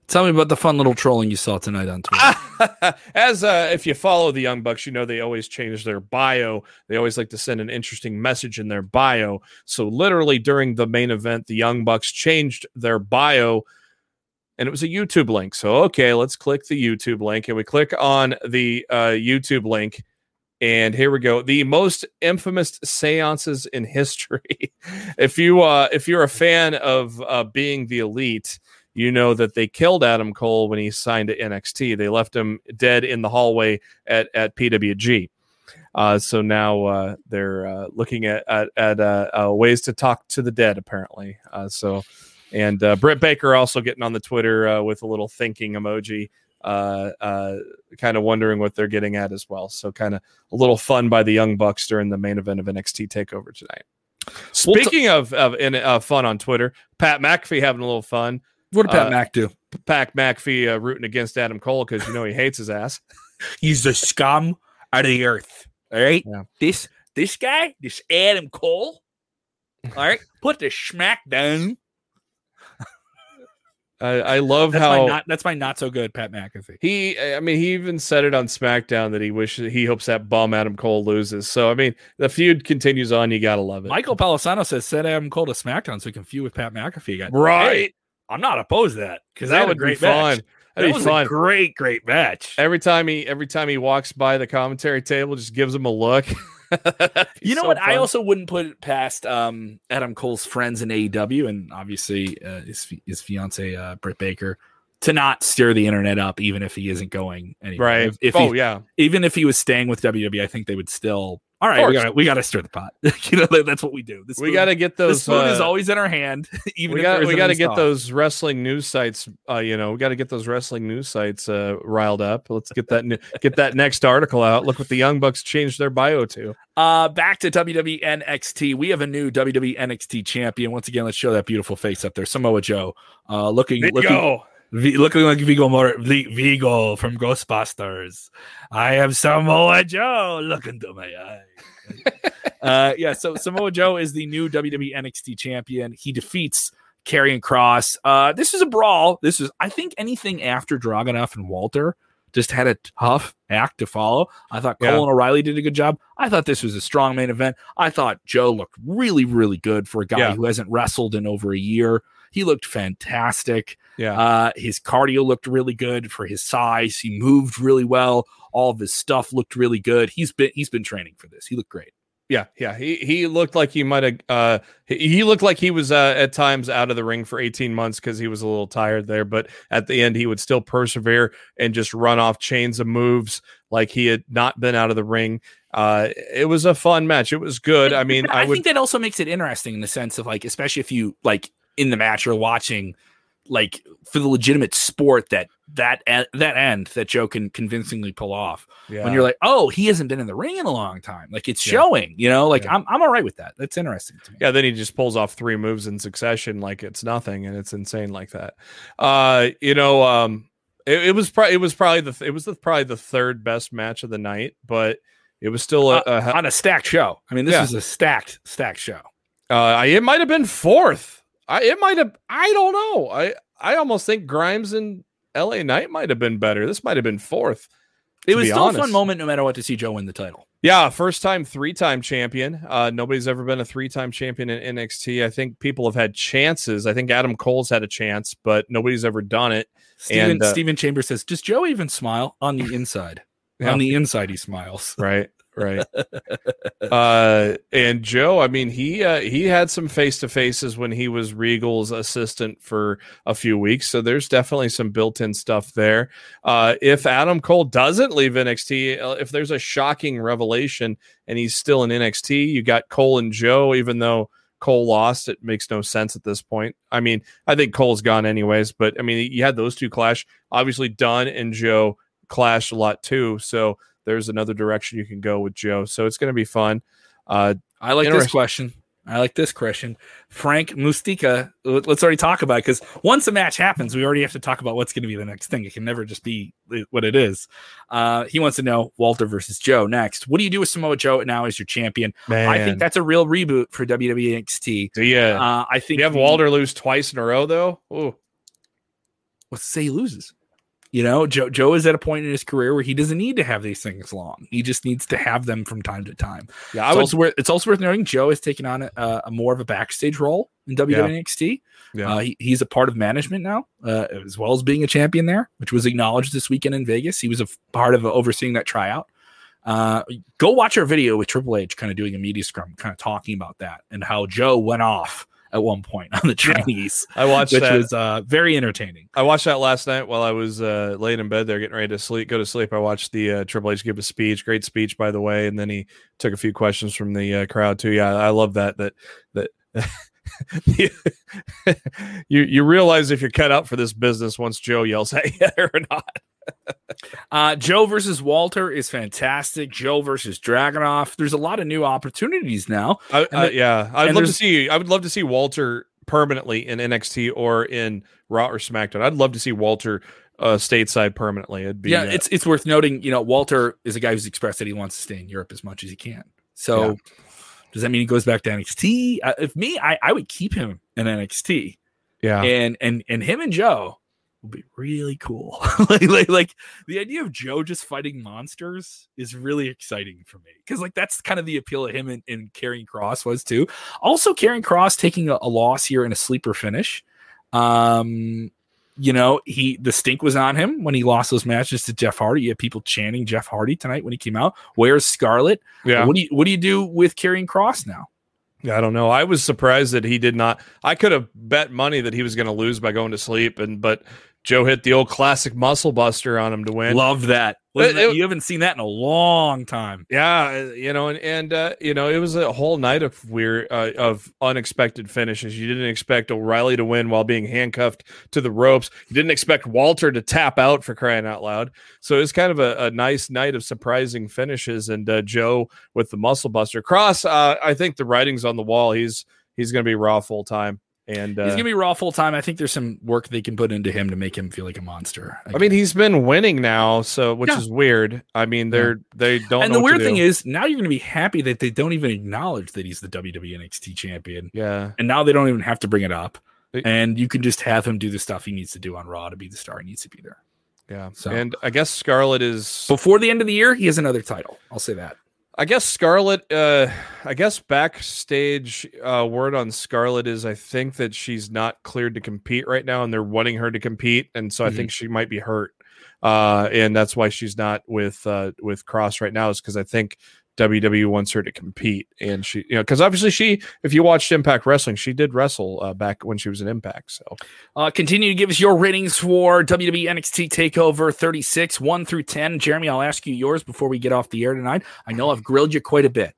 Tell me about the fun little trolling you saw tonight on Twitter. As uh, if you follow the Young Bucks, you know they always change their bio. They always like to send an interesting message in their bio. So literally during the main event, the Young Bucks changed their bio. And it was a YouTube link. So, okay, let's click the YouTube link. And we click on the uh, YouTube link. And here we go. The most infamous seances in history. If you, uh, if you're a fan of uh, Being the Elite, you know that they killed Adam Cole when he signed to N X T. They left him dead in the hallway at, at P W G. Uh, so now uh, they're uh, looking at, at, at uh, uh, ways to talk to the dead, apparently. Uh, so... And uh, Britt Baker also getting on the Twitter uh, with a little thinking emoji, uh, uh, kind of wondering what they're getting at as well. So kind of a little fun by the Young Bucks during the main event of N X T TakeOver tonight. Speaking well, t- of, of in, uh, fun on Twitter, Pat McAfee having a little fun. What did Pat uh, Mac do? Pat McAfee uh, rooting against Adam Cole because, you know, he hates his ass. He's the scum out of the earth. All right? Yeah. This, this guy, this Adam Cole, all right, put the schmack down. I, I love that's how my not, that's my not so good Pat McAfee. He, I mean, he even said it on SmackDown that he wishes he hopes that bum Adam Cole loses. So, I mean, the feud continues on. You got to love it. Michael Pallasano says, send Adam Cole to SmackDown so he can feud with Pat McAfee. Got, right. Hey, I'm not opposed to that because that would be fun. That'd that was fun. a great, great match. Every time he, every time he walks by the commentary table, just gives him a look. You know so what? Fun. I also wouldn't put it past um, Adam Cole's friends in A E W and obviously uh, his his fiance uh, Britt Baker to not stir the internet up, even if he isn't going anywhere. Right? If, if oh he, yeah. Even if he was staying with W W E, I think they would still all right, we gotta, we gotta stir the pot. You know, that's what we do. This we got to get those. The spoon uh, is always in our hand. Even we got we got to get those wrestling news sites. Uh, you know, we got to get those wrestling news sites uh, riled up. Let's get that new, get that next article out. Look what the Young Bucks changed their bio to. Uh, back to W W E N X T. We have a new W W E N X T champion. Once again, let's show that beautiful face up there, Samoa Joe. Uh, looking, Vigo. looking, v- looking like Vigo Mor- v- Vigo from Ghostbusters. I am Samoa Joe. Look into my eyes. uh, yeah. So Samoa Joe is the new W W E N X T champion. He defeats Karrion Kross. Uh, this is a brawl. This is, I think, anything after Dragunov and Walter just had a tough act to follow. I thought Cole yeah. and O'Reilly did a good job. I thought this was a strong main event. I thought Joe looked really, really good for a guy yeah. who hasn't wrestled in over a year. He looked fantastic. Yeah. Uh, his cardio looked really good for his size. He moved really well. All of his stuff looked really good. He's been he's been training for this. He looked great. Yeah, yeah. He he looked like he might have. Uh, he looked like he was uh, at times out of the ring for eighteen months because he was a little tired there. But at the end, he would still persevere and just run off chains of moves like he had not been out of the ring. Uh, it was a fun match. It was good. I mean, I, I would... think that also makes it interesting in the sense of, like, especially if you like. in the match or watching, like, for the legitimate sport that that that end that Joe can convincingly pull off. Yeah. When you're like, oh, he hasn't been in the ring in a long time. Like, it's yeah. showing, you know, like yeah. I'm I'm all right with that. That's interesting to me. Yeah, then he just pulls off three moves in succession like it's nothing, and it's insane like that. Uh, you know, um, it, it was probably it was probably the th- it was the, probably the third best match of the night, but it was still a, uh, a on a stacked show. I mean, this yeah. is a stacked stacked show. Uh, it might have been fourth. I it might have I don't know. I, I almost think Grimes and L A Knight might have been better. This might have been fourth. It was still honest. a fun moment no matter what to see Joe win the title. Yeah, first time three-time champion. Uh, nobody's ever been a three-time champion in N X T. I think people have had chances. I think Adam Cole's had a chance, but nobody's ever done it. Steven, and uh, Steven Chambers says, "Does Joe even smile on the inside?" Yeah. On the inside he smiles. Right. Right. Uh, and Joe, I mean, he uh, he had some face-to-faces when he was Regal's assistant for a few weeks, so there's definitely some built-in stuff there. Uh, if Adam Cole doesn't leave N X T, if there's a shocking revelation and he's still in N X T, you got Cole and Joe, even though Cole lost, it makes no sense at this point. I mean, I think Cole's gone anyways, but, I mean, you had those two clash. Obviously, Dunn and Joe clashed a lot too, so there's another direction you can go with Joe. So it's going to be fun. Uh, I like this question. I like this question. Frank Mustica, let's already talk about it, because once a match happens, we already have to talk about what's going to be the next thing. It can never just be what it is. Uh, he wants to know Walter versus Joe next. What do you do with Samoa Joe now as your champion? Man. I think that's a real reboot for W W E N X T. Yeah. Uh, I think you have Walter lose twice in a row, though. Ooh. Let's say he loses. You know, Joe, Joe is at a point in his career where he doesn't need to have these things long. He just needs to have them from time to time. Yeah, I it's, would, also worth, it's also worth noting Joe has taken on a, a more of a backstage role in W W E yeah. N X T. Yeah. Uh, he, he's a part of management now, uh, as well as being a champion there, which was acknowledged this weekend in Vegas. He was a part of overseeing that tryout. Uh, go watch our video with Triple H kind of doing a media scrum, kind of talking about that and how Joe went off at one point on the Chinese. Yeah, I watched which that. was uh, very entertaining. I watched that last night while I was uh, laying in bed there, getting ready to sleep, go to sleep. I watched the uh, Triple H give a speech, great speech, by the way. And then he took a few questions from the uh, crowd too. Yeah. I love that, that, that you, you realize if you're cut out for this business, once Joe yells at you or not. uh, Joe versus Walter is fantastic. Joe versus Dragunov. There's a lot of new opportunities now. I, I, the, yeah, I'd love to see. I would love to see Walter permanently in N X T or in Raw or SmackDown. I'd love to see Walter uh, stateside permanently. It'd be yeah. Uh, it's it's worth noting. You know, Walter is a guy who's expressed that he wants to stay in Europe as much as he can. So yeah. does that mean he goes back to N X T? Uh, if me, I, I would keep him in N X T. Yeah, and and and him and Joe would be really cool. like, like, like the idea of Joe just fighting monsters is really exciting for me, because like that's kind of the appeal of him and, and Karrion Kross was too. Also, Karrion Kross taking a, a loss here in a sleeper finish. Um, you know, he the stink was on him when he lost those matches to Jeff Hardy. You had people chanting Jeff Hardy tonight when he came out. Where's Scarlett? Yeah. What do you What do you do with Karrion Kross now? I don't know. I was surprised that he did not. I could have bet money that he was going to lose by going to sleep, and but Joe hit the old classic muscle buster on him to win. Love that. It, it, you haven't seen that in a long time. Yeah, you know, and and uh, you know, it was a whole night of weird, uh, of unexpected finishes. You didn't expect O'Reilly to win while being handcuffed to the ropes. You didn't expect Walter to tap out, for crying out loud. So it was kind of a, a nice night of surprising finishes. And uh, Joe with the muscle buster. Kross, uh, I think the writing's on the wall. He's he's going to be Raw full time. And uh, he's gonna be Raw full time. I think there's some work they can put into him to make him feel like a monster. I, I mean, he's been winning now, so which yeah. is weird. I mean, they're they don't. And know the weird thing do. is now you're gonna be happy that they don't even acknowledge that he's the W W E N X T champion. Yeah, and now they don't even have to bring it up, it, and you can just have him do the stuff he needs to do on Raw to be the star he needs to be there. Yeah, so and I guess Scarlett is before the end of the year. He has another title. I'll say that. I guess Scarlett, uh, I guess backstage uh, word on Scarlett is I think that she's not cleared to compete right now, and they're wanting her to compete, and so mm-hmm. I think she might be hurt, uh, and that's why she's not with uh, with Kross right now, is because I think W W E wants her to compete, and she, you know, because obviously she, if you watched Impact Wrestling, she did wrestle uh, back when she was in Impact. So uh, continue to give us your ratings for W W E N X T TakeOver thirty-six, one through ten. Jeremy, I'll ask you yours before we get off the air tonight. I know I've grilled you quite a bit.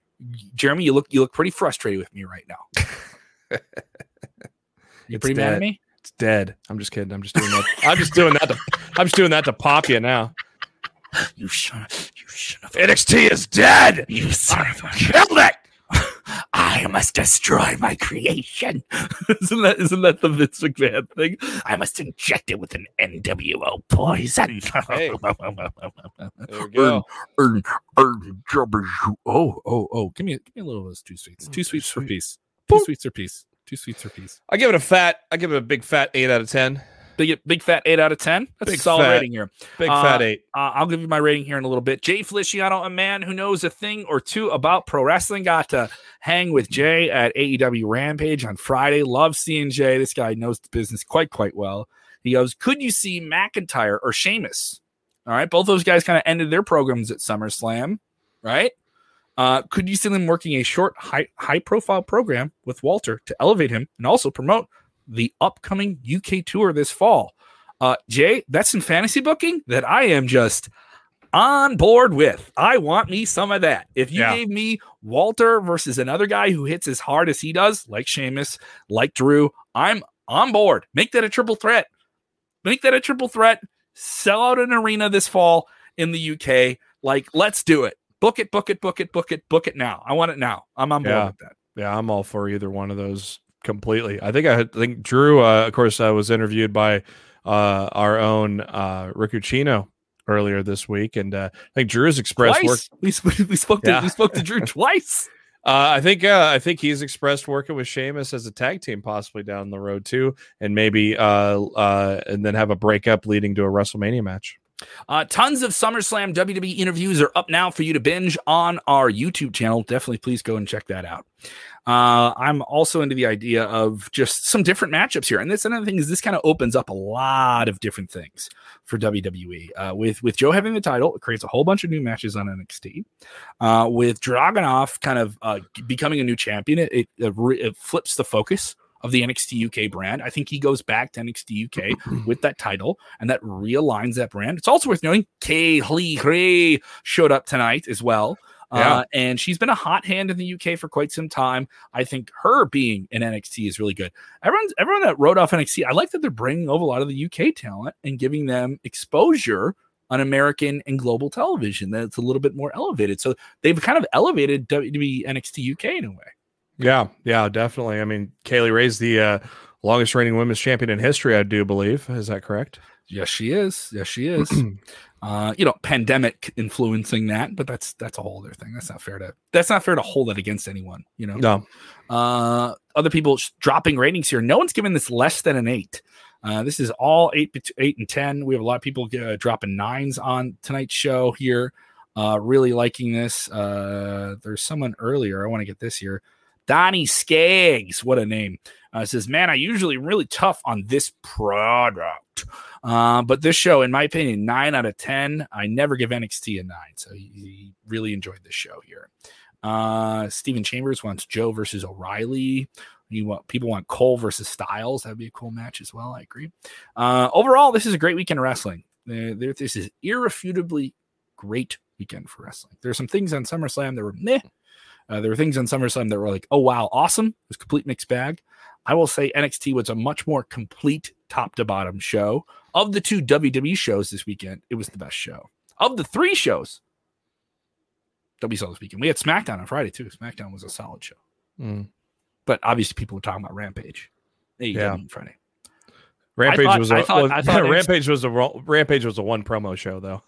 Jeremy, you look you look pretty frustrated with me right now. You're pretty dead. mad at me? It's dead. I'm just kidding. I'm just doing that. I'm just doing that. To, I'm just doing that to pop you now. You son of, you son of N X T is dead. You son of a killed it. I must destroy my creation. Isn't that isn't that the Vince McMahon thing? I must inject it with an N W O poison. Hey. There we go. Er, er, er, oh, oh, oh. Give me a, give me a little of those two sweets. Two sweets for peace. Two sweets for peace. Two sweets for peace. I give it a fat, I give it a big fat eight out of ten. Big, big fat eight out of ten. That's big a solid fat, rating here. Big uh, fat eight. Uh, I'll give you my rating here in a little bit. Jay Feliciano, a man who knows a thing or two about pro wrestling, got to hang with Jay at A E W Rampage on Friday. Love seeing Jay. This guy knows the business quite, quite well. He goes, could you see McIntyre or Sheamus? All right. Both those guys kind of ended their programs at SummerSlam, right? Uh, could you see them working a short, high, high profile program with Walter to elevate him and also promote the upcoming U K tour this fall? Uh, Jay, that's some fantasy booking that I am just on board with. I want me some of that. If you yeah. gave me Walter versus another guy who hits as hard as he does, like Sheamus, like Drew, I'm on board. Make that a triple threat. Make that a triple threat. Sell out an arena this fall in the U K. Like, let's do it. Book it, book it, book it, book it, book it now. I want it now. I'm on board yeah. with that. Yeah, I'm all for either one of those. Completely. I think I, I think Drew, uh, of course, I uh, was interviewed by uh, our own uh, Riccuccino earlier this week, and uh, I think Drew's expressed twice. work. We, sp- we spoke yeah. to we spoke to Drew twice. Uh, I think uh, I think he's expressed working with Sheamus as a tag team possibly down the road too, and maybe uh, uh, and then have a breakup leading to a WrestleMania match. Uh, tons of SummerSlam W W E interviews are up now for you to binge on our YouTube channel. Definitely please go and check that out. Uh, I'm also into the idea of just some different matchups here. And that's another thing, is this kind of opens up a lot of different things for W W E. Uh, with, with Joe having the title, it creates a whole bunch of new matches on N X T. Uh, with Dragunov kind of uh, becoming a new champion, it, it, it, re- it flips the focus of the N X T U K brand. I think he goes back to N X T U K with that title, and that realigns that brand. It's also worth noting, Kay Lee Ray showed up tonight as well. Yeah. Uh, and she's been a hot hand in the U K for quite some time. I think her being in N X T is really good. Everyone's, everyone that wrote off N X T, I like that they're bringing over a lot of the U K talent and giving them exposure on American and global television that's a little bit more elevated. So they've kind of elevated W W E N X T U K in a way. Yeah, yeah, definitely. I mean, Kaylee Ray's the uh, longest reigning women's champion in history, I do believe. Is that correct? Yes, she is. Yes, she is. uh, you know, pandemic influencing that, but that's that's a whole other thing. That's not fair to that's not fair to hold it against anyone. You know, no. Uh, other people dropping ratings here. No one's giving this less than an eight. Uh, this is all eight, eight and ten. We have a lot of people uh, dropping nines on tonight's show here. Uh, really liking this. Uh, there's someone earlier. I want to get this here. Donnie Skaggs, what a name, uh, says, man, I usually really tough on this product. Uh, but this show, in my opinion, nine out of ten. I never give N X T a nine. So he, he really enjoyed this show here. Uh, Stephen Chambers wants Joe versus O'Reilly. You want, people want Cole versus Styles. That'd be a cool match as well. I agree. Uh, overall, this is a great weekend of wrestling. Uh, this is irrefutably great weekend for wrestling. There's some things on SummerSlam that were meh. Uh, there were things on SummerSlam that were like, oh, wow, awesome. It was a complete mixed bag. I will say N X T was a much more complete top-to-bottom show. Of the two W W E shows this weekend, it was the best show. Of the three shows that we saw this weekend, we had SmackDown on Friday, too. SmackDown was a solid show. Mm. But obviously people were talking about Rampage. A E W yeah. Friday. Rampage thought, was a I thought, well, I thought Rampage was a Rampage was a one promo show though.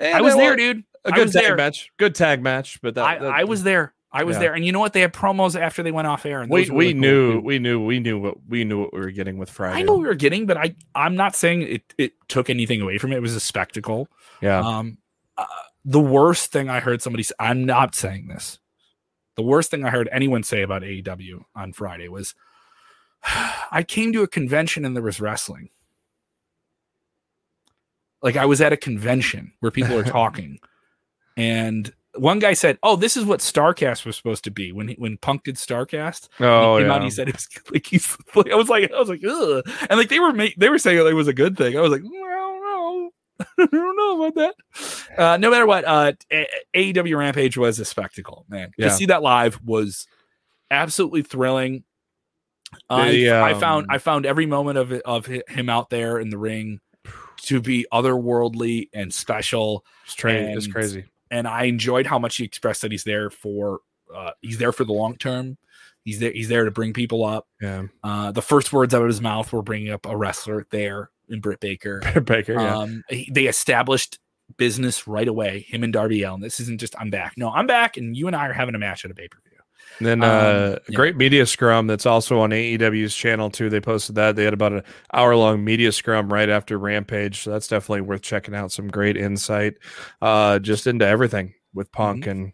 I was there, dude. A good tag there. match. Good tag match, but that, I, that, I was there. I was yeah. there. And you know what? They had promos after they went off air. And we really we cool knew people. we knew we knew what we knew what we were getting with Friday. I know what we were getting, but I I'm not saying it it took anything away from it. It was a spectacle. Yeah. Um. Uh, the worst thing I heard somebody say, I'm not saying this. The worst thing I heard anyone say about A E W on Friday was, I came to a convention and there was wrestling. Like I was at a convention where people are talking. And one guy said, oh, this is what StarCast was supposed to be. When he, when Punk did StarCast, oh, he came yeah. out, he said it was like he's like, I was like, I was like, ugh. And like they were ma- they were saying it was a good thing. I was like, well, I don't know. I don't know about that. Uh, no matter what, uh, A E W Rampage was a spectacle, man. Yeah. To see that live was absolutely thrilling. The, I, um, I found I found every moment of it, of him out there in the ring to be otherworldly and special. It's crazy. It's crazy. And I enjoyed how much he expressed that he's there for uh, he's there for the long term. He's there. He's there to bring people up. Yeah. Uh, the first words out of his mouth were bringing up a wrestler there in Britt Baker. Britt Baker. Yeah. Um, he, they established business right away. Him and Darby Allin. This isn't just I'm back. No, I'm back, and you and I are having a match at a pay per view. And then um, uh, a yeah. great media scrum that's also on A E W's channel too. They posted that. They had about an hour long media scrum right after Rampage. So that's definitely worth checking out. Some great insight uh, just into everything with Punk mm-hmm. and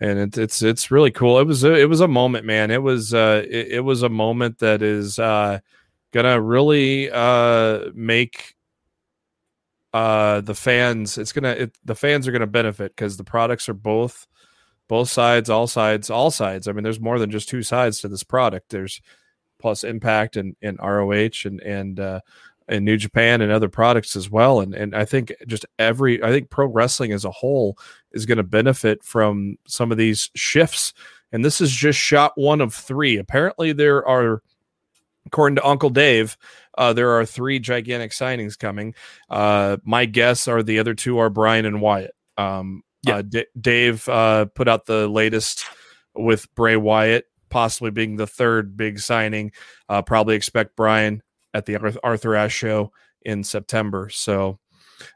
and it, it's it's really cool. It was a, it was a moment, man. It was uh, it, it was a moment that is uh, gonna really uh, make uh, the fans. It's gonna it, the fans are gonna benefit because the products are both. Both sides, all sides, all sides. I mean, there's more than just two sides to this product. There's Plus Impact and, and R O H and and uh, and New Japan and other products as well. And and I think just every I think pro wrestling as a whole is going to benefit from some of these shifts. And this is just shot one of three. Apparently, there are, according to Uncle Dave, uh, there are three gigantic signings coming. Uh, my guess are the other two are Bryan and Wyatt. Um, Yeah, uh, D- Dave uh, put out the latest with Bray Wyatt possibly being the third big signing. Uh, probably expect Bryan at the Arthur Ashe show in September. So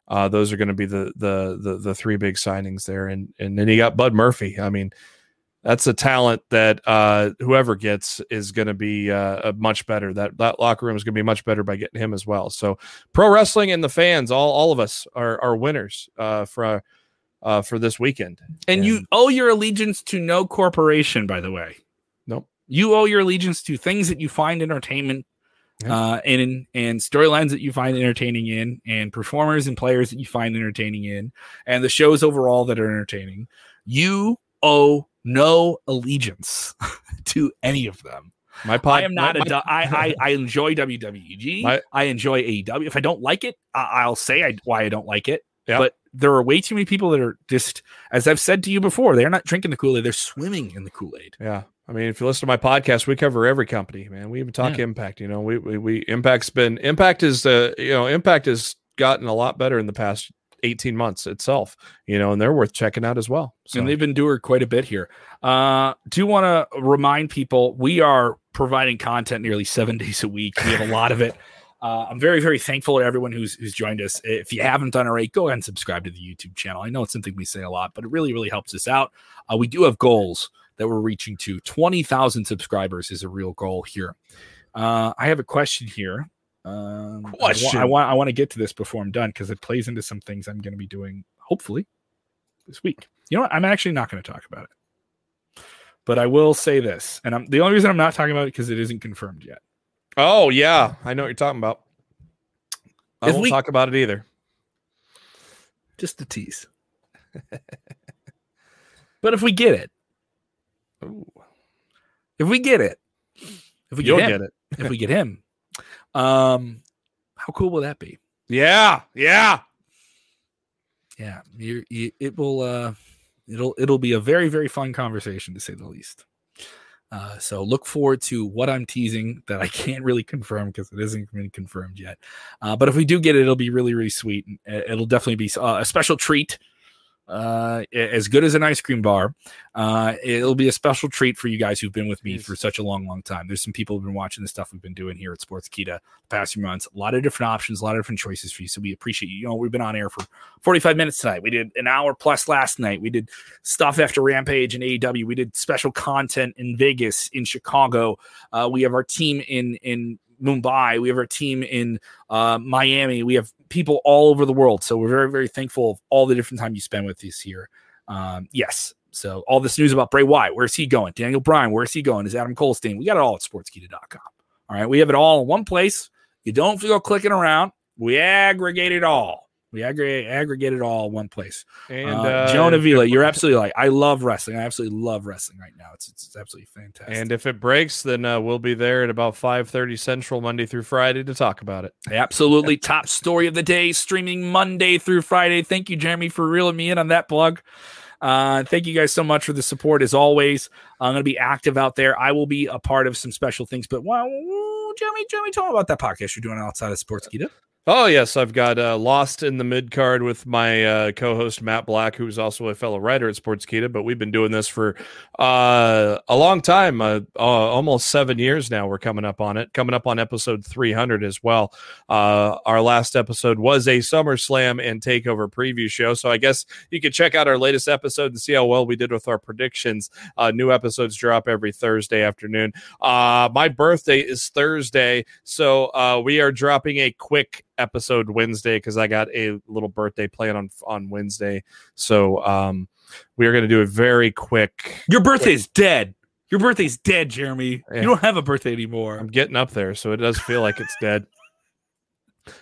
uh, those are going to be the, the the the three big signings there. And and then you got Bud Murphy. I mean, that's a talent that uh, whoever gets is going to be uh, much better. That that locker room is going to be much better by getting him as well. So pro wrestling and the fans, all all of us are are winners uh, for. Our, Uh, for this weekend. And, and you owe your allegiance to no corporation, by the way. Nope. You owe your allegiance to things that you find entertainment yeah. uh, and, and storylines that you find entertaining in and performers and players that you find entertaining in and the shows overall that are entertaining. You owe no allegiance to any of them. My pod, I am not my, a. Du- I, I I enjoy W W E. My, I enjoy A E W. If I don't like it, I, I'll say I, why I don't like it. Yeah. But there are way too many people that are just, as I've said to you before, they're not drinking the Kool-Aid. They're swimming in the Kool-Aid. Yeah. I mean, if you listen to my podcast, we cover every company, man. We even talk yeah. Impact, you know, we, we, we Impact's been Impact is, uh, you know, Impact has gotten a lot better in the past eighteen months itself, you know, and they're worth checking out as well. So. And they've endured quite a bit here. Uh, do want to remind people, we are providing content nearly seven days a week. We have a lot of it. Uh, I'm very, very thankful to everyone who's who's joined us. If you haven't done already, go ahead and subscribe to the YouTube channel. I know it's something we say a lot, but it really, really helps us out. Uh, we do have goals that we're reaching to. twenty thousand subscribers is a real goal here. Uh, I have a question here. Um, question. I, wa- I, wa- I want to get to this before I'm done because it plays into some things I'm going to be doing, hopefully, this week. You know what? I'm actually not going to talk about it. But I will say this, and I'm, the only reason I'm not talking about it is because it isn't confirmed yet. Oh, yeah. I know what you're talking about. I if won't we, talk about it either. Just a tease. But if we get it. Ooh. If we get it. If we You'll get, him, get it. If we get him. Um, how cool will that be? Yeah. Yeah. yeah, you, you, it will. Uh, it'll it'll be a very, very fun conversation, to say the least. Uh, so look forward to what I'm teasing that I can't really confirm because it isn't been confirmed yet. Uh, but if we do get it, it'll be really, really sweet. It'll definitely be a special treat. Uh, as good as an ice cream bar, uh, it'll be a special treat for you guys who've been with me yes. for such a long, long time. There's some people who've been watching the stuff we've been doing here at Sports Kita the past few months. A lot of different options, a lot of different choices for you. So we appreciate you. You know, we've been on air for forty-five minutes tonight. We did an hour plus last night. We did stuff after Rampage and A E W. We did special content in Vegas, in Chicago. Uh, we have our team in in. Mumbai. We have our team in uh, Miami. We have people all over the world. So we're very, very thankful of all the different time you spend with us here. Um, yes. So all this news about Bray Wyatt, where's he going? Daniel Bryan, where's he going? Is Adam Cole staying? We got it all at sports kita dot com. All right. We have it all in one place. You don't feel clicking around. We aggregate it all. We aggregate, aggregate it all in one place. And uh, uh, Jonah Vila, you're absolutely like, I love wrestling. I absolutely love wrestling right now. It's it's, it's absolutely fantastic. And if it breaks, then uh, we'll be there at about five thirty Central Monday through Friday to talk about it. Absolutely. Top story of the day, streaming Monday through Friday. Thank you, Jeremy, for reeling me in on that plug. Uh, thank you guys so much for the support. As always, I'm going to be active out there. I will be a part of some special things. But, wow, Jeremy, Jeremy, tell me about that podcast you're doing outside of Sports Kita. Oh, yes. I've got uh, Lost in the Mid Card with my uh, co-host, Matt Black, who's also a fellow writer at Sports Kita. But we've been doing this for uh, a long time, uh, uh, almost seven years now. We're coming up on it, coming up on episode three hundred as well. Uh, our last episode was a SummerSlam and TakeOver preview show. So I guess you can check out our latest episode and see how well we did with our predictions. Uh, new episodes drop every Thursday afternoon. Uh, my birthday is Thursday, so uh, we are dropping a quick episode Wednesday because I got a little birthday plan on on Wednesday, so um we are going to do a very quick. Your birthday is dead. Your birthday's dead, Jeremy. Yeah. You don't have a birthday anymore. I'm getting up there, so it does feel like it's dead.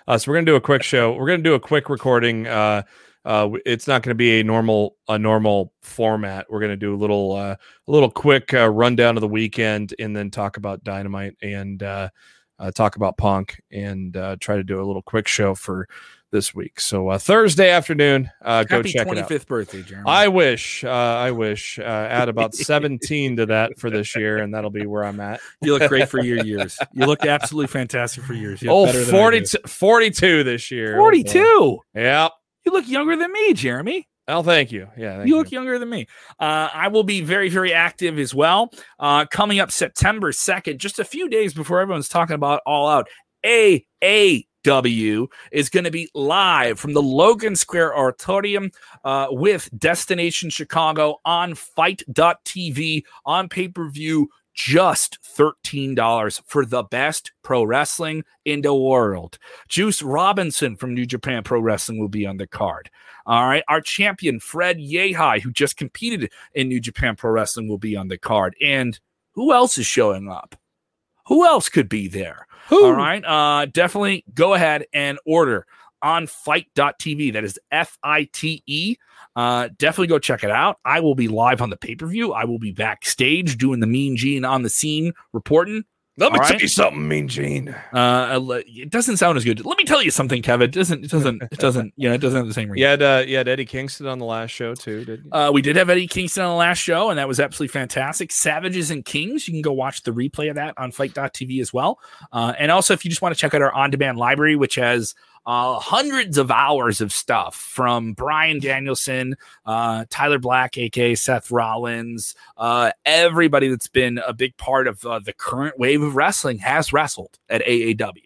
Uh, so we're going to do a quick show. We're going to do a quick recording. Uh, uh, it's not going to be a normal a normal format. We're going to do a little uh, a little quick uh, rundown of the weekend and then talk about Dynamite and. Uh, Uh, talk about Punk and uh, try to do a little quick show for this week. So uh, Thursday afternoon, uh, go check it out. Happy twenty-fifth birthday, Jeremy. I wish, uh, I wish. Uh, add about seventeen to that for this year, and that'll be where I'm at. You look great for your years. You look absolutely fantastic for years. You oh, forty-two, forty-two this year. forty-two? Yeah. You look younger than me, Jeremy. Oh, thank you. Yeah, thank you look you. younger than me. Uh, I will be very, very active as well. Uh, coming up September second, just a few days before everyone's talking about All Out, A A W is going to be live from the Logan Square Auditorium uh, with Destination Chicago on Fight dot T V on pay-per-view, just thirteen dollars for the best pro wrestling in the world. Juice Robinson from New Japan Pro Wrestling will be on the card. All right. Our champion, Fred Yehai, who just competed in New Japan Pro Wrestling, will be on the card. And who else is showing up? Who else could be there? Who? All right. Uh, definitely go ahead and order on Fight dot T V. That is F I T E. Uh, definitely go check it out. I will be live on the pay-per-view. I will be backstage doing the Mean Gene on the scene reporting. Let me All tell right. you something, Mean Gene. Uh, it doesn't sound as good. Let me tell you something, Kevin. It doesn't. It doesn't. It doesn't. Yeah, it doesn't have the same ring. You had, uh, you had Eddie Kingston on the last show too, didn't you? Uh, we did have Eddie Kingston on the last show, and that was absolutely fantastic. Savages and Kings. You can go watch the replay of that on Fight dot T V as well. Uh, and also, if you just want to check out our on-demand library, which has uh, hundreds of hours of stuff from Bryan Danielson, uh, Tyler Black, aka Seth Rollins, uh, everybody that's been a big part of uh, the current wave of wrestling has wrestled at A A W.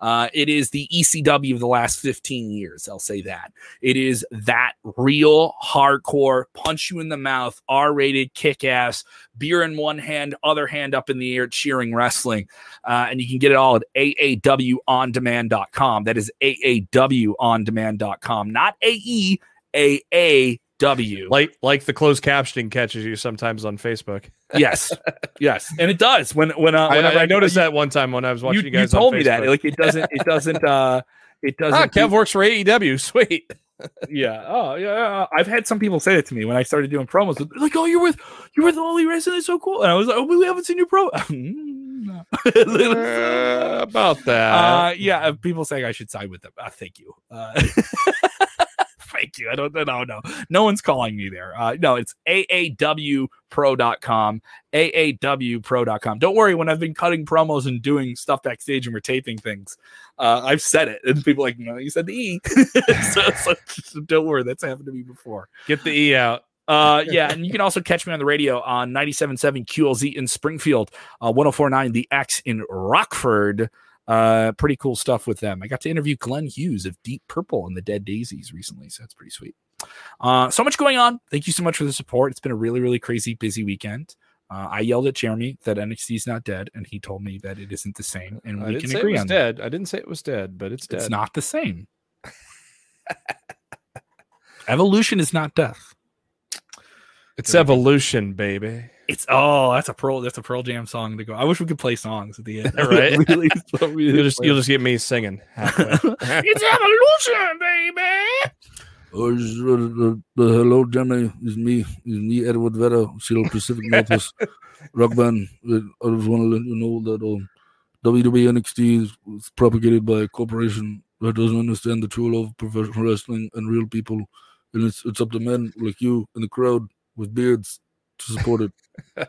Uh, it is the E C W of the last fifteen years. I'll say that. It is that real hardcore, punch you in the mouth, R-rated, kick-ass, beer in one hand, other hand up in the air, cheering wrestling. Uh, and you can get it all at A A W on demand dot com. That is A A W on demand dot com. Not A E, A A W. Like, like the closed captioning catches you sometimes on Facebook. Yes, yes, and it does. When when uh, I, I, I noticed you, that one time when I was watching you, you guys, you told on me that like it doesn't, it doesn't, uh, it doesn't. Ah, Kev works for A E W. Sweet. Yeah. Oh yeah. I've had some people say that to me when I started doing promos. They're like, oh, you're with you're with Oli Racing. That's so cool. And I was like, oh, we haven't seen your pro. uh, about that. Uh, yeah. People saying I should side with them. Uh, thank you. Uh, thank you. I don't know. No, no one's calling me there. Uh, no, it's A A W pro dot com. A A W pro dot com. Don't worry. When I've been cutting promos and doing stuff backstage and we're taping things, uh, I've said it. And people are like, no, you said the E. so, so, so don't worry. That's happened to me before. Get the E out. Uh, yeah, and you can also catch me on the radio on ninety-seven point seven Q L Z in Springfield, uh, one oh four point nine The Axe in Rockford. Uh, pretty cool stuff with them. I got to interview Glenn Hughes of Deep Purple and the Dead Daisies recently, so that's pretty sweet. Uh, so much going on. Thank you so much for the support. It's been a really, really crazy, busy weekend. Uh, I yelled at Jeremy that N X T is not dead, and he told me that it isn't the same, and we I didn't can say agree it was on dead. That. I didn't say it was dead, but it's dead. It's not the same. Evolution is not death. It's evolution, baby. It's oh, that's a Pearl. That's a Pearl Jam song to go. I wish we could play songs at the end, right? really, really you'll just play. You'll just get me singing. It's evolution, baby. Oh, it's, uh, uh, hello, Jeremy. It's me. It's me, Edward Vera, Seattle Pacific Northwest rock band. I just want to let you know that um, W W E N X T is, is propagated by a corporation that doesn't understand the true love of professional wrestling and real people, and it's it's up to men like you in the crowd with beards to support it.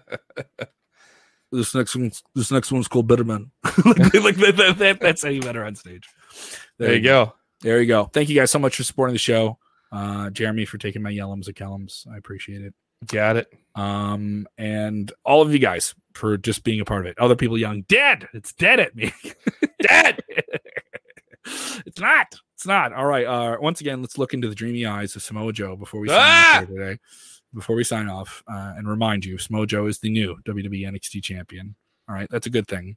this next one's this next one's called Better Man. like, like that, that, that, that's how you better on stage. There, there you go. go. There you go. Thank you guys so much for supporting the show. Uh, Jeremy for taking my yellums and callums. I appreciate it. Got it. Um, and all of you guys for just being a part of it. Other people yelling, dead. It's dead at me. dead. it's not. It's not. All right. Uh, once again, let's look into the dreamy eyes of Samoa Joe before we ah! sign off today. Before we sign off uh, and remind you, Samoa Joe is the new W W E N X T champion. All right. That's a good thing.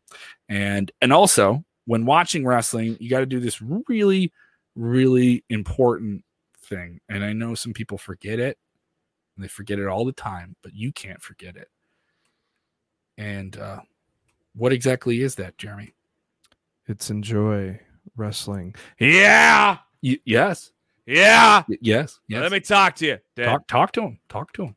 And, and also when watching wrestling, you got to do this really, really important thing. And I know some people forget it and they forget it all the time, but you can't forget it. And uh, what exactly is that, Jeremy? It's enjoy wrestling. Yeah. Y- yes. Yeah. Yes. Yes. Let me talk to you. Dad. Talk. Talk to him. Talk to him.